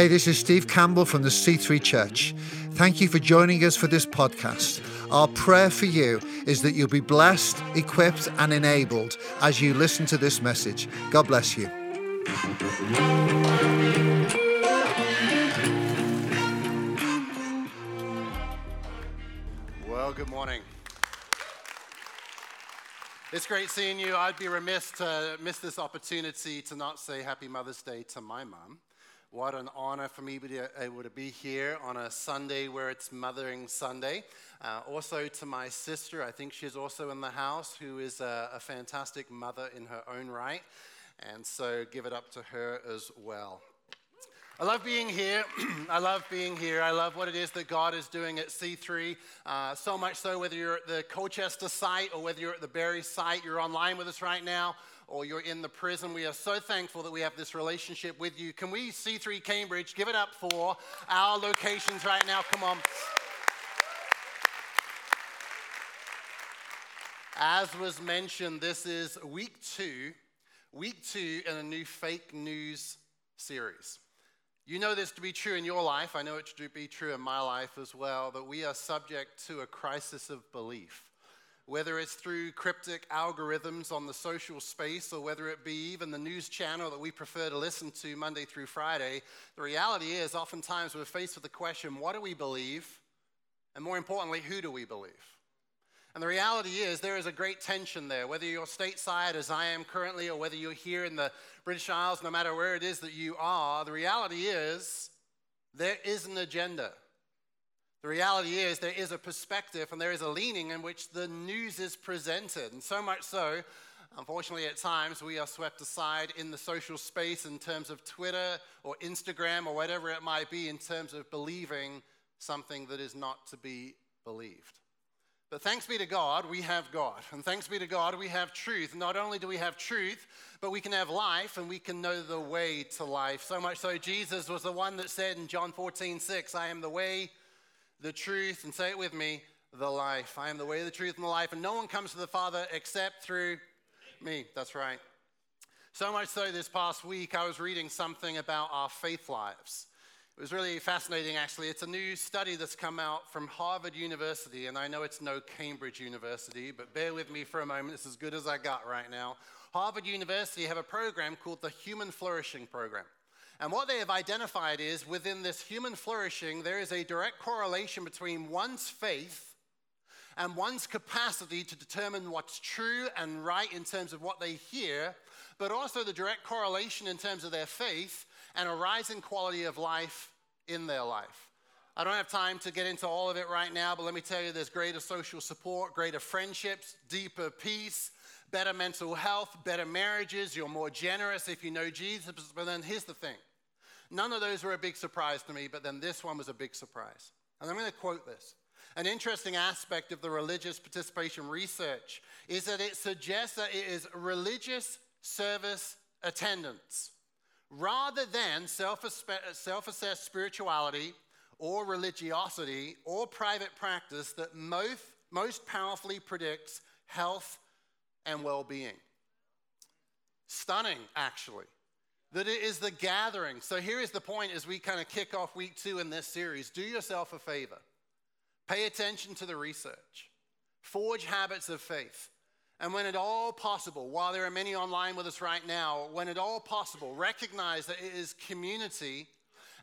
Hey, this is Steve Campbell from the C3 Church. Thank you for joining us for this podcast. Our prayer for you is that you'll be blessed, equipped, and enabled as you listen to this message. God bless you. Well, good morning. It's great seeing you. I'd be remiss to miss this opportunity to not say Happy Mother's Day to my mum. What an honor for me to be able to be here on a Sunday where it's Mothering Sunday. Also to my sister, I think she's also in the house, who is a fantastic mother in her own right. And so give it up to her as well. I love being here. I love what it is that God is doing at C3. So much so, whether you're at the Colchester site or whether you're at the Barry site, you're online with us right now, or you're in the prison. We are so thankful that we have this relationship with you. Can we, C3 Cambridge, give it up for our locations right now? Come on. As was mentioned, this is week two in a new fake news series. You know this to be true in your life. I know it to be true in my life as well, that we are subject to a crisis of belief. Whether it's through cryptic algorithms on the social space, or whether it be even the news channel that we prefer to listen to Monday through Friday, the reality is oftentimes we're faced with the question, what do we believe? And more importantly, who do we believe? And the reality is there is a great tension there, whether you're stateside as I am currently, or whether you're here in the British Isles, no matter where it is that you are, the reality is there is an agenda. The reality is there is a perspective and there is a leaning in which the news is presented. And so much so, unfortunately at times, we are swept aside in the social space in terms of Twitter or Instagram or whatever it might be in terms of believing something that is not to be believed. But thanks be to God, we have God. And thanks be to God, we have truth. Not only do we have truth, but we can have life and we can know the way to life. So much so, Jesus was the one that said in John 14:6, I am the way, the truth, and say it with me, the life. I am the way, the truth, and the life. And no one comes to the Father except through me. That's right. So much so, this past week, I was reading something about our faith lives. It was really fascinating, actually. It's a new study that's come out from Harvard University, and I know it's no Cambridge University, but bear with me for a moment. It's as good as I got right now. Harvard University have a program called the Human Flourishing Program. And what they have identified is within this human flourishing, there is a direct correlation between one's faith and one's capacity to determine what's true and right in terms of what they hear, but also the direct correlation in terms of their faith and a rising quality of life in their life. I don't have time to get into all of it right now, but let me tell you, there's greater social support, greater friendships, deeper peace, better mental health, better marriages. You're more generous if you know Jesus. But then here's the thing. None of those were a big surprise to me, but then this one was a big surprise. And I'm going to quote this. An interesting aspect of the religious participation research is that it suggests that it is religious service attendance, rather than self-assessed spirituality or religiosity or private practice, that most powerfully predicts health and well-being. Stunning, actually, that it is the gathering. So here is the point as we kind of kick off week two in this series. Do yourself a favor. Pay attention to the research. Forge habits of faith. And when at all possible, while there are many online with us right now, when at all possible, recognize that it is community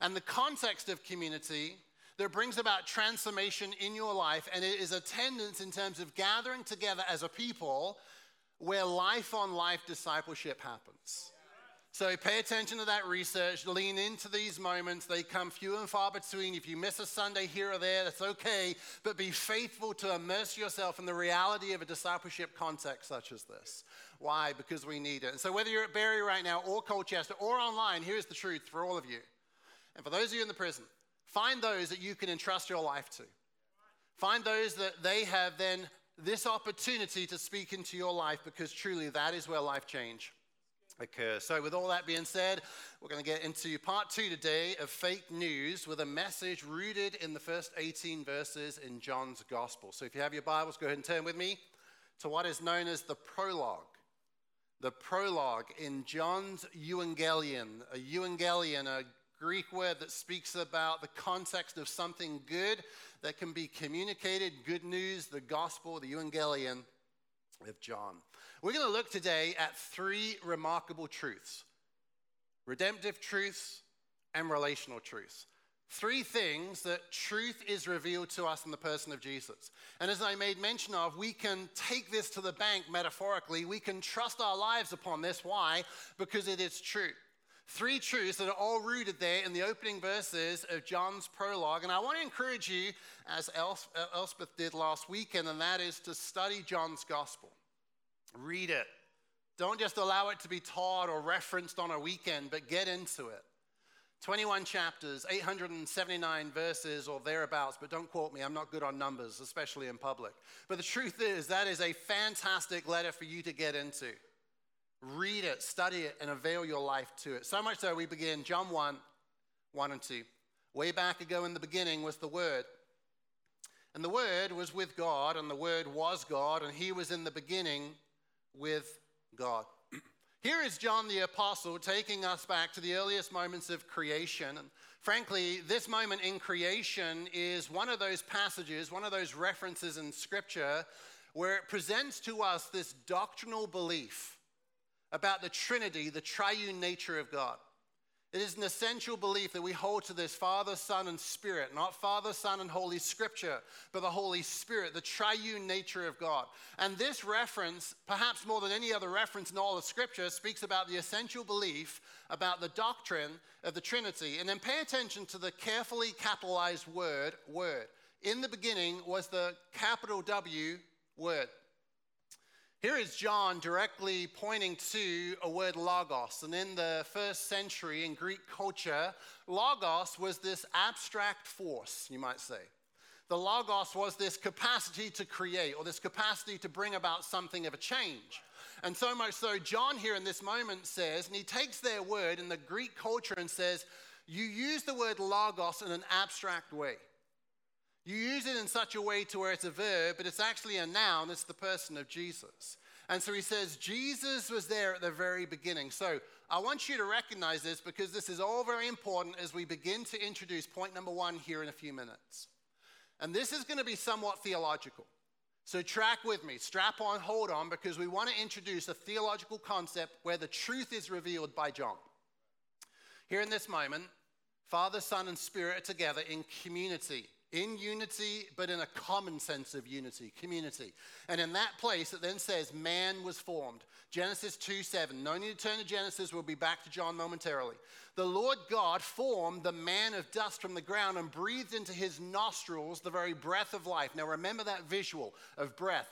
and the context of community that brings about transformation in your life, and it is attendance in terms of gathering together as a people where life-on-life discipleship happens. So pay attention to that research, lean into these moments. They come few and far between. If you miss a Sunday here or there, that's okay, but be faithful to immerse yourself in the reality of a discipleship context such as this. Why? Because we need it. And so whether you're at Barry right now or Colchester or online, here's the truth for all of you. And for those of you in the prison, find those that you can entrust your life to. Find those that they have then this opportunity to speak into your life, because truly that is where life change occurs. So with all that being said, we're going to get into part two today of fake news with a message rooted in the first 18 verses in John's gospel. So if you have your Bibles, go ahead and turn with me to what is known as the prologue. The prologue in John's euangelion. A euangelion, a Greek word that speaks about the context of something good that can be communicated, good news, the gospel, the euangelion of John. We're going to look today at three remarkable truths: redemptive truths and relational truths. Three things that truth is revealed to us in the person of Jesus. And as I made mention of, we can take this to the bank metaphorically. We can trust our lives upon this. Why? Because it is true. Three truths that are all rooted there in the opening verses of John's prologue. And I want to encourage you, as Elspeth did last weekend, and that is to study John's gospel. Read it. Don't just allow it to be taught or referenced on a weekend, but get into it. 21 chapters, 879 verses or thereabouts, but don't quote me, I'm not good on numbers, especially in public. But the truth is, that is a fantastic letter for you to get into. Read it, study it, and avail your life to it. So much so we begin John 1:1 and 2. Way back ago in the beginning was the Word. And the Word was with God, and the Word was God, and he was in the beginning with God. Here is John the Apostle taking us back to the earliest moments of creation. And frankly, this moment in creation is one of those passages, one of those references in Scripture where it presents to us this doctrinal belief about the Trinity, the triune nature of God. It is an essential belief that we hold to this Father, Son, and Spirit, not Father, Son, and Holy Scripture, but the Holy Spirit, the triune nature of God. And this reference, perhaps more than any other reference in all of Scripture, speaks about the essential belief about the doctrine of the Trinity. And then pay attention to the carefully capitalized word, word. In the beginning was the capital W word. Here is John directly pointing to a word, logos. And in the first century in Greek culture, logos was this abstract force, you might say. The logos was this capacity to create, or this capacity to bring about something of a change. And so much so, John here in this moment says, and he takes their word in the Greek culture and says, you use the word logos in an abstract way. You use it in such a way to where it's a verb, but it's actually a noun. It's the person of Jesus. And so he says, Jesus was there at the very beginning. So I want you to recognize this because this is all very important as we begin to introduce point number one here in a few minutes. And this is going to be somewhat theological. So track with me, strap on, hold on, because we want to introduce a theological concept where the truth is revealed by John. Here in this moment, Father, Son, and Spirit are together in community. In unity, but in a common sense of unity, community. And in that place, it then says man was formed. Genesis 2:7. No need to turn to Genesis. We'll be back to John momentarily. The Lord God formed the man of dust from the ground and breathed into his nostrils the very breath of life. Now remember that visual of breath.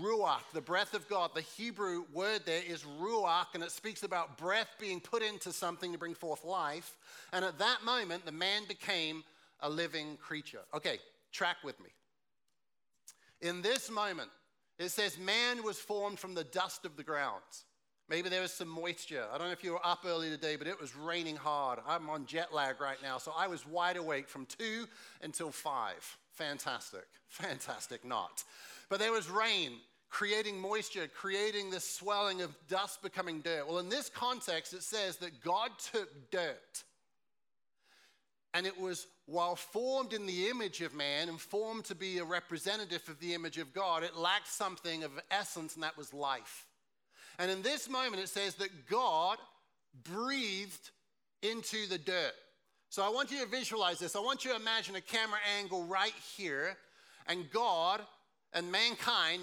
Ruach, the breath of God. The Hebrew word there is ruach, and it speaks about breath being put into something to bring forth life. And at that moment, the man became a living creature. Okay, track with me. In this moment, it says man was formed from the dust of the ground. Maybe there was some moisture. I don't know if you were up early today, but it was raining hard. I'm on jet lag right now, so I was wide awake from 2 until 5. Fantastic. Fantastic not. But there was rain, creating moisture, creating this swelling of dust becoming dirt. Well, in this context, it says that God took dirt. And it was while formed in the image of man and formed to be a representative of the image of God, it lacked something of essence, and that was life. And in this moment, it says that God breathed into the dirt. So I want you to visualize this. I want you to imagine a camera angle right here, and God and mankind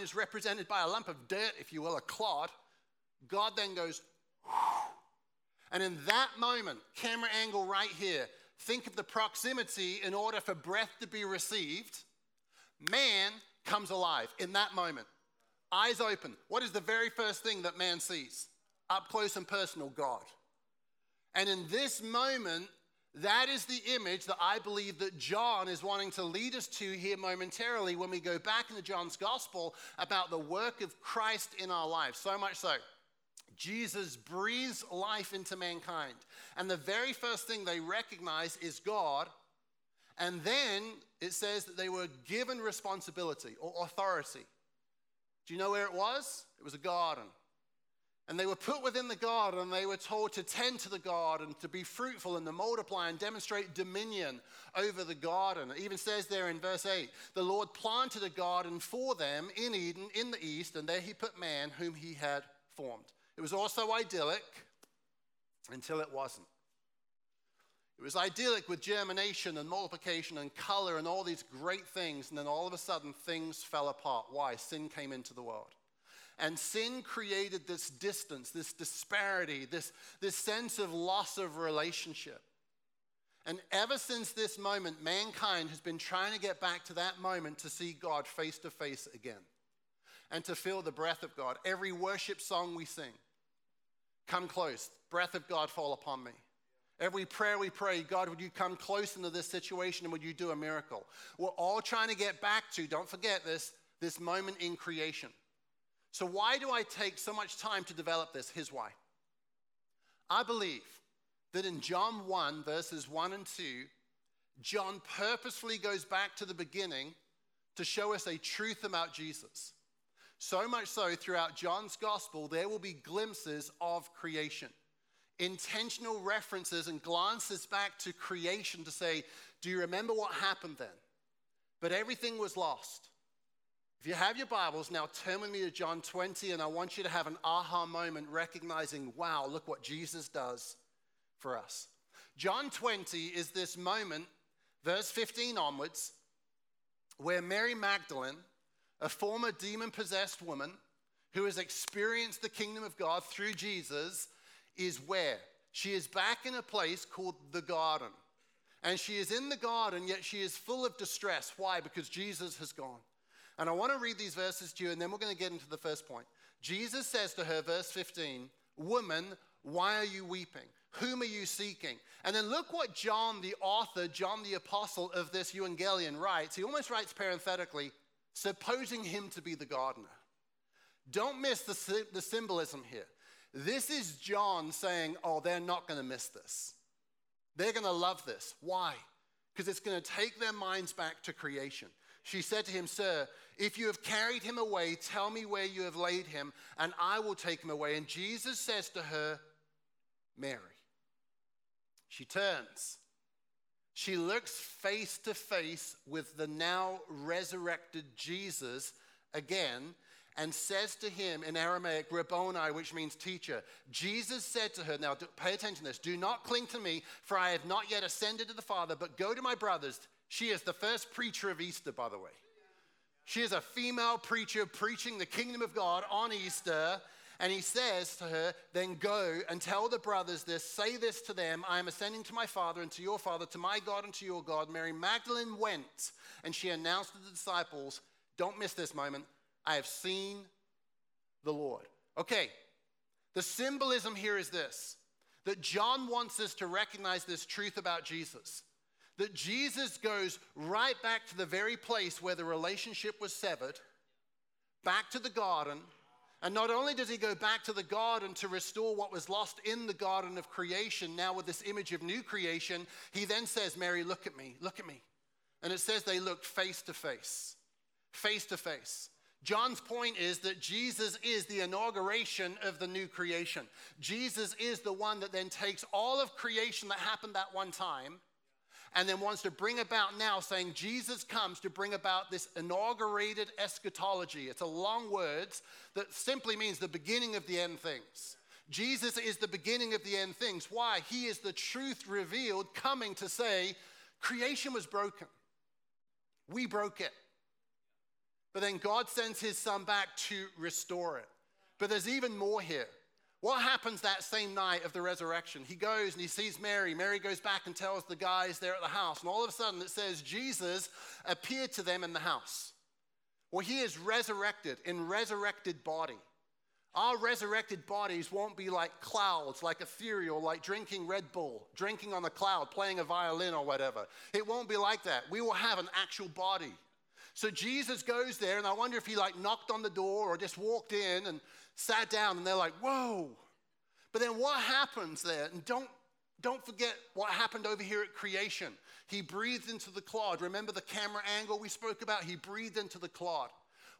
is represented by a lump of dirt, if you will, a clod. God then goes, and in that moment, camera angle right here, think of the proximity in order for breath to be received. Man comes alive in that moment. Eyes open. What is the very first thing that man sees? Up close and personal, God. And in this moment, that is the image that I believe that John is wanting to lead us to here momentarily when we go back into John's gospel about the work of Christ in our lives. So much so, Jesus breathes life into mankind. And the very first thing they recognize is God. And then it says that they were given responsibility or authority. Do you know where it was? It was a garden. And they were put within the garden, and they were told to tend to the garden, to be fruitful and to multiply and demonstrate dominion over the garden. It even says there in verse 8, the Lord planted a garden for them in Eden, in the east, and there he put man whom he had formed. It was also idyllic until it wasn't. It was idyllic with germination and multiplication and color and all these great things, and then all of a sudden things fell apart. Why? Sin came into the world. And sin created this distance, this disparity, this sense of loss of relationship. And ever since this moment, mankind has been trying to get back to that moment to see God face to face again and to feel the breath of God. Every worship song we sing, come close, breath of God fall upon me. Every prayer we pray, God, would you come close into this situation and would you do a miracle? We're all trying to get back to, don't forget this moment in creation. So why do I take so much time to develop this? Here's why. I believe that in John 1, verses 1 and 2, John purposefully goes back to the beginning to show us a truth about Jesus. So much so, throughout John's gospel, there will be glimpses of creation. Intentional references and glances back to creation to say, do you remember what happened then? But everything was lost. If you have your Bibles, now turn with me to John 20, and I want you to have an aha moment recognizing, wow, look what Jesus does for us. John 20 is this moment, verse 15 onwards, where Mary Magdalene, a former demon-possessed woman who has experienced the kingdom of God through Jesus, is where? She is back in a place called the garden. And she is in the garden, yet she is full of distress. Why? Because Jesus has gone. And I want to read these verses to you, and then we're going to get into the first point. Jesus says to her, verse 15, woman, why are you weeping? Whom are you seeking? And then look what John, the author, John the apostle of this Evangelion writes. He almost writes parenthetically, supposing him to be the gardener. Don't miss the symbolism here. This is John saying, oh, they're not going to miss this. They're going to love this. Why? Because it's going to take their minds back to creation. She said to him, sir, if you have carried him away, tell me where you have laid him, and I will take him away. And Jesus says to her, Mary. She turns. She looks face to face with the now resurrected Jesus again and says to him in Aramaic, Rabboni, which means teacher. Jesus said to her, now pay attention to this, do not cling to me, for I have not yet ascended to the Father, but go to my brothers. She is the first preacher of Easter, by the way. She is a female preacher preaching the kingdom of God on Easter. And he says to her, then go and tell the brothers this, say this to them, I am ascending to my Father and to your Father, to my God and to your God. Mary Magdalene went and she announced to the disciples, don't miss this moment, I have seen the Lord. Okay, the symbolism here is this, that John wants us to recognize this truth about Jesus. That Jesus goes right back to the very place where the relationship was severed, back to the garden, and not only does he go back to the garden to restore what was lost in the garden of creation, now with this image of new creation, he then says, Mary, look at me, look at me. And it says they looked face to face, face to face. John's point is that Jesus is the inauguration of the new creation. Jesus is the one that then takes all of creation that happened that one time and then wants to bring about now, saying Jesus comes to bring about this inaugurated eschatology. It's a long word that simply means the beginning of the end things. Jesus is the beginning of the end things. Why? He is the truth revealed coming to say, creation was broken. We broke it. But then God sends his son back to restore it. But there's even more here. What happens that same night of the resurrection? He goes and he sees Mary. Mary goes back and tells the guys there at the house. And all of a sudden it says Jesus appeared to them in the house. Well, he is resurrected in resurrected body. Our resurrected bodies won't be like clouds, like ethereal, like drinking Red Bull, drinking on the cloud, playing a violin or whatever. It won't be like that. We will have an actual body. So Jesus goes there, and I wonder if he like knocked on the door or just walked in and sat down, and they're like, whoa. But then what happens there? And don't forget what happened over here at creation. He breathed into the clod. Remember the camera angle we spoke about? He breathed into the clod.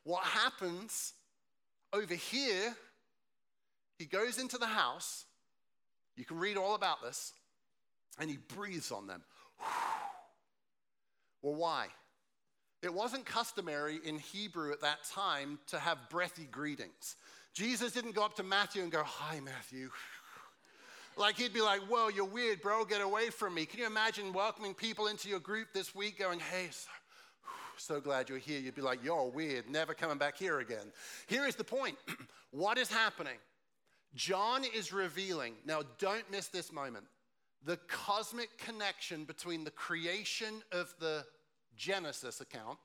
What happens over here He goes into the house, you can read all about this, and he breathes on them. Well, why? It wasn't customary in Hebrew at that time to have breathy greetings. Jesus didn't go up to Matthew and go, "Hi, Matthew." Like, he'd be like, "Whoa, you're weird, bro, get away from me." Can you imagine welcoming people into your group this week going, "Hey, so glad you're here." You'd be like, "You're weird, never coming back here again." Here is the point. What is happening? John is revealing, now don't miss this moment, the cosmic connection between the creation of the Genesis account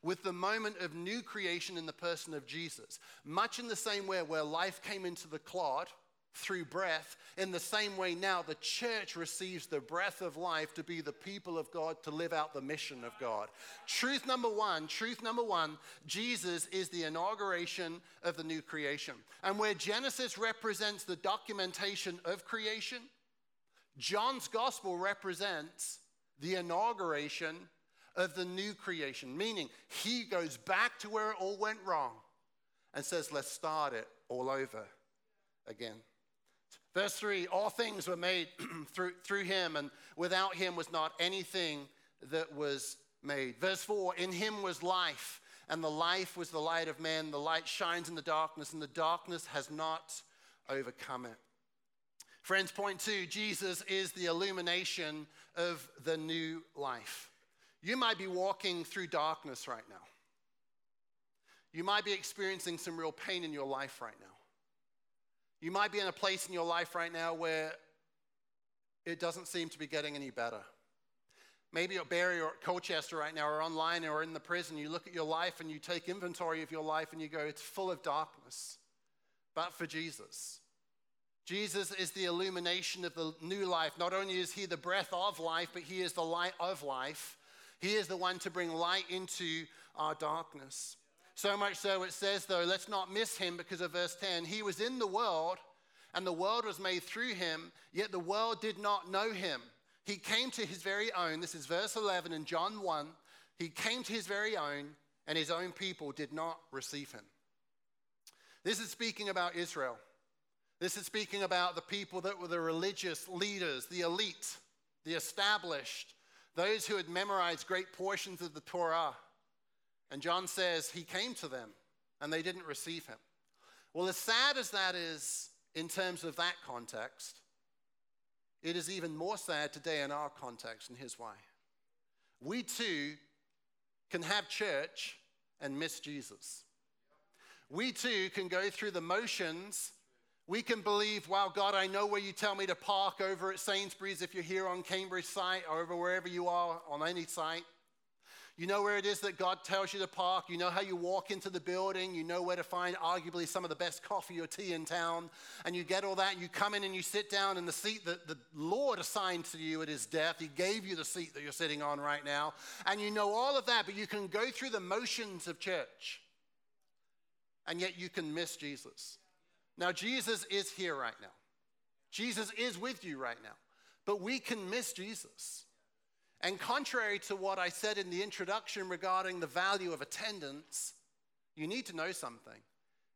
with the moment of new creation in the person of Jesus. Much in the same way where life came into the clod through breath, in the same way now the church receives the breath of life to be the people of God, to live out the mission of God. Truth number one, Jesus is the inauguration of the new creation. And where Genesis represents the documentation of creation, John's gospel represents the inauguration of the new creation, meaning he goes back to where it all went wrong and says, let's start it all over again. Verse 3, all things were made through him, and without him was not anything that was made. Verse 4, in him was life, and the life was the light of men. The light shines in the darkness, and the darkness has not overcome it. Friends, point 2, Jesus is the illumination of the new life. You might be walking through darkness right now. You might be experiencing some real pain in your life right now. You might be in a place in your life right now where it doesn't seem to be getting any better. Maybe you're at Barry or at Colchester right now, or online or in the prison. You look at your life and you take inventory of your life and you go, it's full of darkness, but for Jesus. Jesus is the illumination of the new life. Not only is he the breath of life, but he is the light of life. He is the one to bring light into our darkness. So much so it says, though, let's not miss him because of verse 10. He was in the world, and the world was made through him, yet the world did not know him. He came to his very own. This is verse 11 in John 1. He came to his very own, and his own people did not receive him. This is speaking about Israel. This is speaking about the people that were the religious leaders, the elite, the established, those who had memorized great portions of the Torah. And John says he came to them and they didn't receive him. Well, as sad as that is in terms of that context, it is even more sad today in our context, and here's why. We too can have church and miss Jesus. We too can go through the motions. We can believe, wow, God, I know where you tell me to park over at Sainsbury's if you're here on Cambridge site or over wherever you are on any site. You know where it is that God tells you to park. You know how you walk into the building. You know where to find arguably some of the best coffee or tea in town. And you get all that. And you come in and you sit down. And the seat that the Lord assigned to you at his death, he gave you the seat that you're sitting on right now. And you know all of that. But you can go through the motions of church. And yet you can miss Jesus. Now, Jesus is here right now. Jesus is with you right now. But we can miss Jesus. And contrary to what I said in the introduction regarding the value of attendance, you need to know something.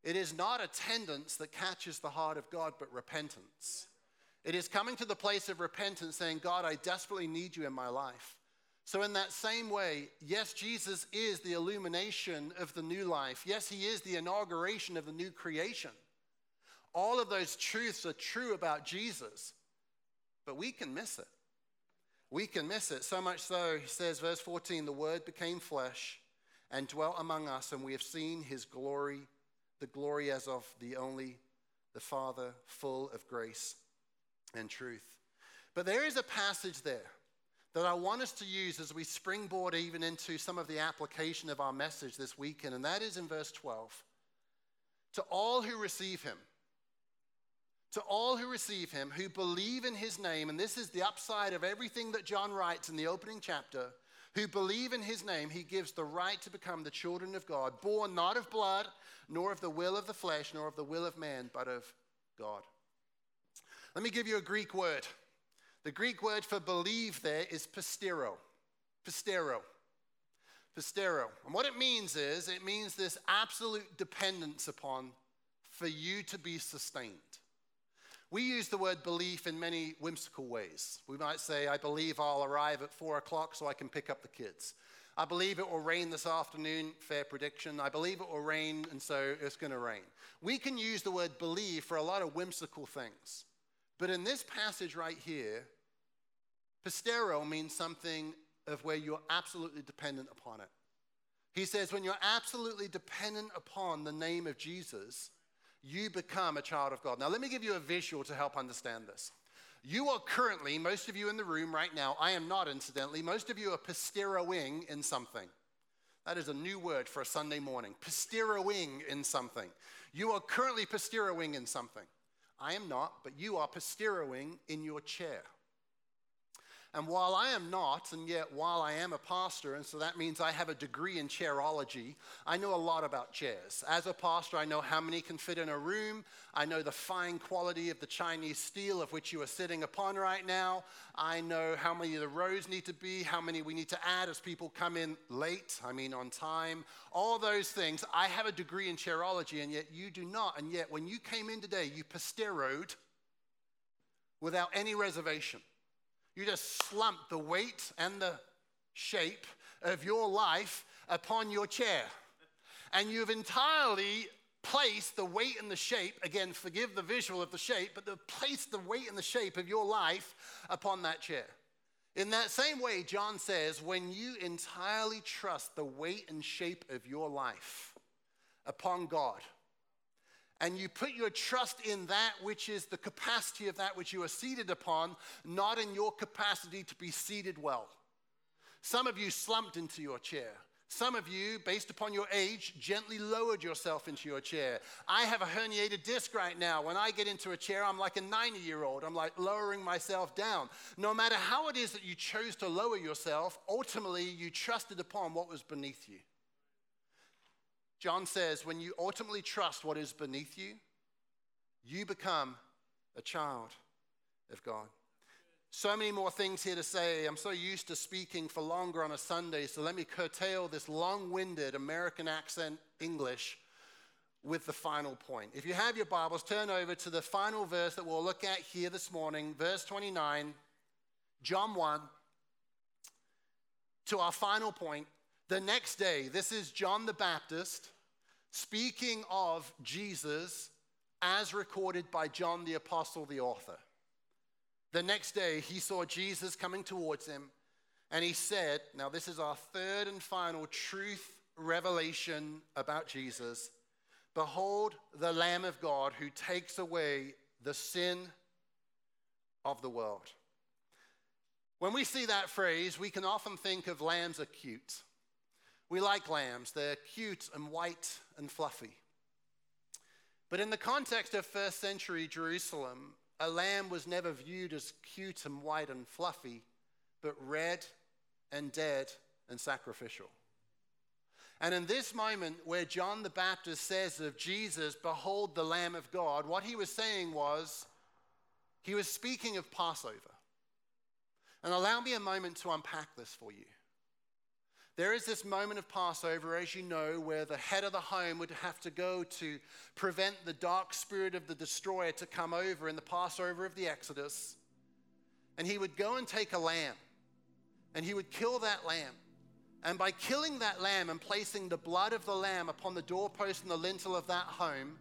It is not attendance that catches the heart of God, but repentance. It is coming to the place of repentance saying, God, I desperately need you in my life. So in that same way, yes, Jesus is the illumination of the new life. Yes, he is the inauguration of the new creation. All of those truths are true about Jesus, but we can miss it. We can miss it, so much so, he says, verse 14, the word became flesh and dwelt among us, and we have seen his glory, the glory as of the Father, full of grace and truth. But there is a passage there that I want us to use as we springboard even into some of the application of our message this weekend, and that is in verse 12. To all who receive him, who believe in his name, and this is the upside of everything that John writes in the opening chapter, who believe in his name, he gives the right to become the children of God, born not of blood, nor of the will of the flesh, nor of the will of man, but of God. Let me give you a Greek word. The Greek word for believe there is pistero. And what it means is, it means this absolute dependence upon for you to be sustained. We use the word belief in many whimsical ways. We might say, I believe I'll arrive at 4 o'clock so I can pick up the kids. I believe it will rain this afternoon, fair prediction. I believe it will rain, and so it's going to rain. We can use the word believe for a lot of whimsical things. But in this passage right here, pistero means something of where you're absolutely dependent upon it. He says, when you're absolutely dependent upon the name of Jesus, you become a child of God. Now, let me give you a visual to help understand this. You are currently, most of you in the room right now, I am not, incidentally, most of you are pisteroing in something. That is a new word for a Sunday morning. Pisteroing in something. You are currently pisteroing in something. I am not, but you are pisteroing in your chair. And while I am not, and yet while I am a pastor, and so that means I have a degree in chairology, I know a lot about chairs. As a pastor, I know how many can fit in a room. I know the fine quality of the Chinese steel of which you are sitting upon right now. I know how many of the rows need to be, how many we need to add as people come in late, on time. All those things. I have a degree in chairology, and yet you do not. And yet when you came in today, you pisteroed without any reservation. You just slump the weight and the shape of your life upon your chair. And you've entirely placed the weight and the shape, again, forgive the visual of the shape, but they've placed the weight and the shape of your life upon that chair. In that same way, John says, when you entirely trust the weight and shape of your life upon God, and you put your trust in that which is the capacity of that which you are seated upon, not in your capacity to be seated well. Some of you slumped into your chair. Some of you, based upon your age, gently lowered yourself into your chair. I have a herniated disc right now. When I get into a chair, I'm like a 90-year-old. I'm like lowering myself down. No matter how it is that you chose to lower yourself, ultimately you trusted upon what was beneath you. John says, when you ultimately trust what is beneath you, you become a child of God. So many more things here to say. I'm so used to speaking for longer on a Sunday, so let me curtail this long-winded American accent English with the final point. If you have your Bibles, turn over to the final verse that we'll look at here this morning, verse 29, John 1, to our final point. The next day, this is John the Baptist speaking of Jesus as recorded by John the Apostle, the author. The next day, he saw Jesus coming towards him, and he said, now this is our third and final truth revelation about Jesus, "Behold the Lamb of God who takes away the sin of the world." When we see that phrase, we can often think of lambs are cute. We like lambs. They're cute and white and fluffy. But in the context of first century Jerusalem, a lamb was never viewed as cute and white and fluffy, but red and dead and sacrificial. And in this moment where John the Baptist says of Jesus, "Behold the Lamb of God," what he was saying was, he was speaking of Passover. And allow me a moment to unpack this for you. There is this moment of Passover, as you know, where the head of the home would have to go to prevent the dark spirit of the destroyer to come over in the Passover of the Exodus. And he would go and take a lamb, and he would kill that lamb. And by killing that lamb and placing the blood of the lamb upon the doorpost and the lintel of that home,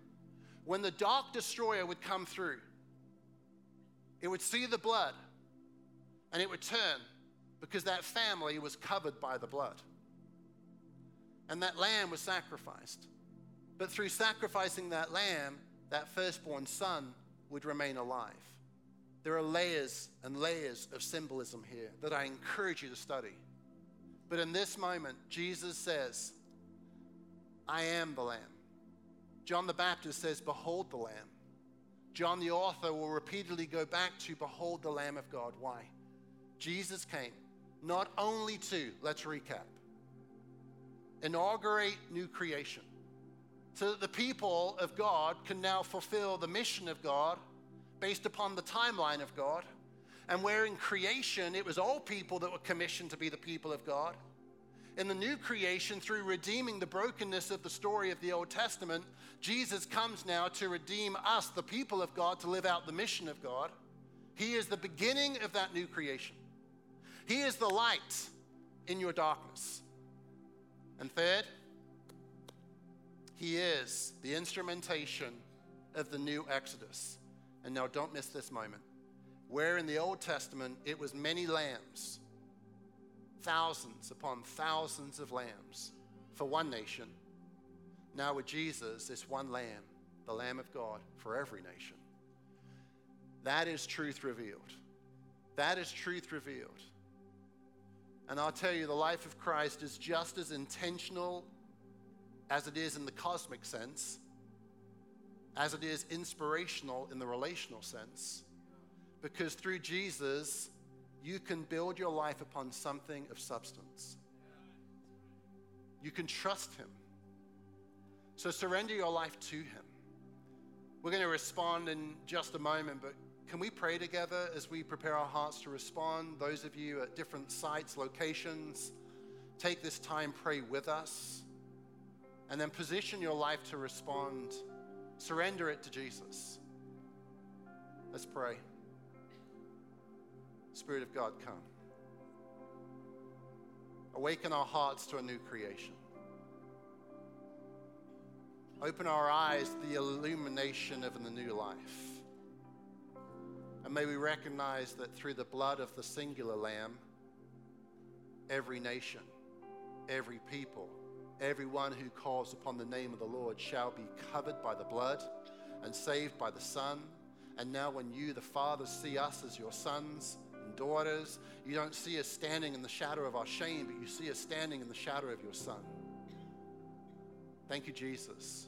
when the dark destroyer would come through, it would see the blood, and it would turn, because that family was covered by the blood. And that lamb was sacrificed. But through sacrificing that lamb, that firstborn son would remain alive. There are layers and layers of symbolism here that I encourage you to study. But in this moment, Jesus says, "I am the lamb." John the Baptist says, "Behold the lamb." John the author will repeatedly go back to "Behold the Lamb of God." Why? Jesus came not only to, let's recap, inaugurate new creation, so that the people of God can now fulfill the mission of God based upon the timeline of God, and where in creation it was all people that were commissioned to be the people of God. In the new creation, through redeeming the brokenness of the story of the Old Testament, Jesus comes now to redeem us, the people of God, to live out the mission of God. He is the beginning of that new creation. He is the light in your darkness. And third, he is the instrumentation of the new Exodus. And now don't miss this moment. Where in the Old Testament it was many lambs, thousands upon thousands of lambs for one nation, now with Jesus, this one lamb, the Lamb of God, for every nation. That is truth revealed. That is truth revealed. And I'll tell you, the life of Christ is just as intentional as it is in the cosmic sense, as it is inspirational in the relational sense, because through Jesus, you can build your life upon something of substance. You can trust him. So surrender your life to him. We're going to respond in just a moment, but can we pray together as we prepare our hearts to respond? Those of you at different sites, locations, take this time, pray with us, and then position your life to respond. Surrender it to Jesus. Let's pray. Spirit of God, come. Awaken our hearts to a new creation. Open our eyes to the illumination of the new life. And may we recognize that through the blood of the singular Lamb, every nation, every people, everyone who calls upon the name of the Lord shall be covered by the blood and saved by the Son. And now when you, the Father, see us as your sons, daughters, you don't see us standing in the shadow of our shame, but you see us standing in the shadow of your Son. Thank you, Jesus.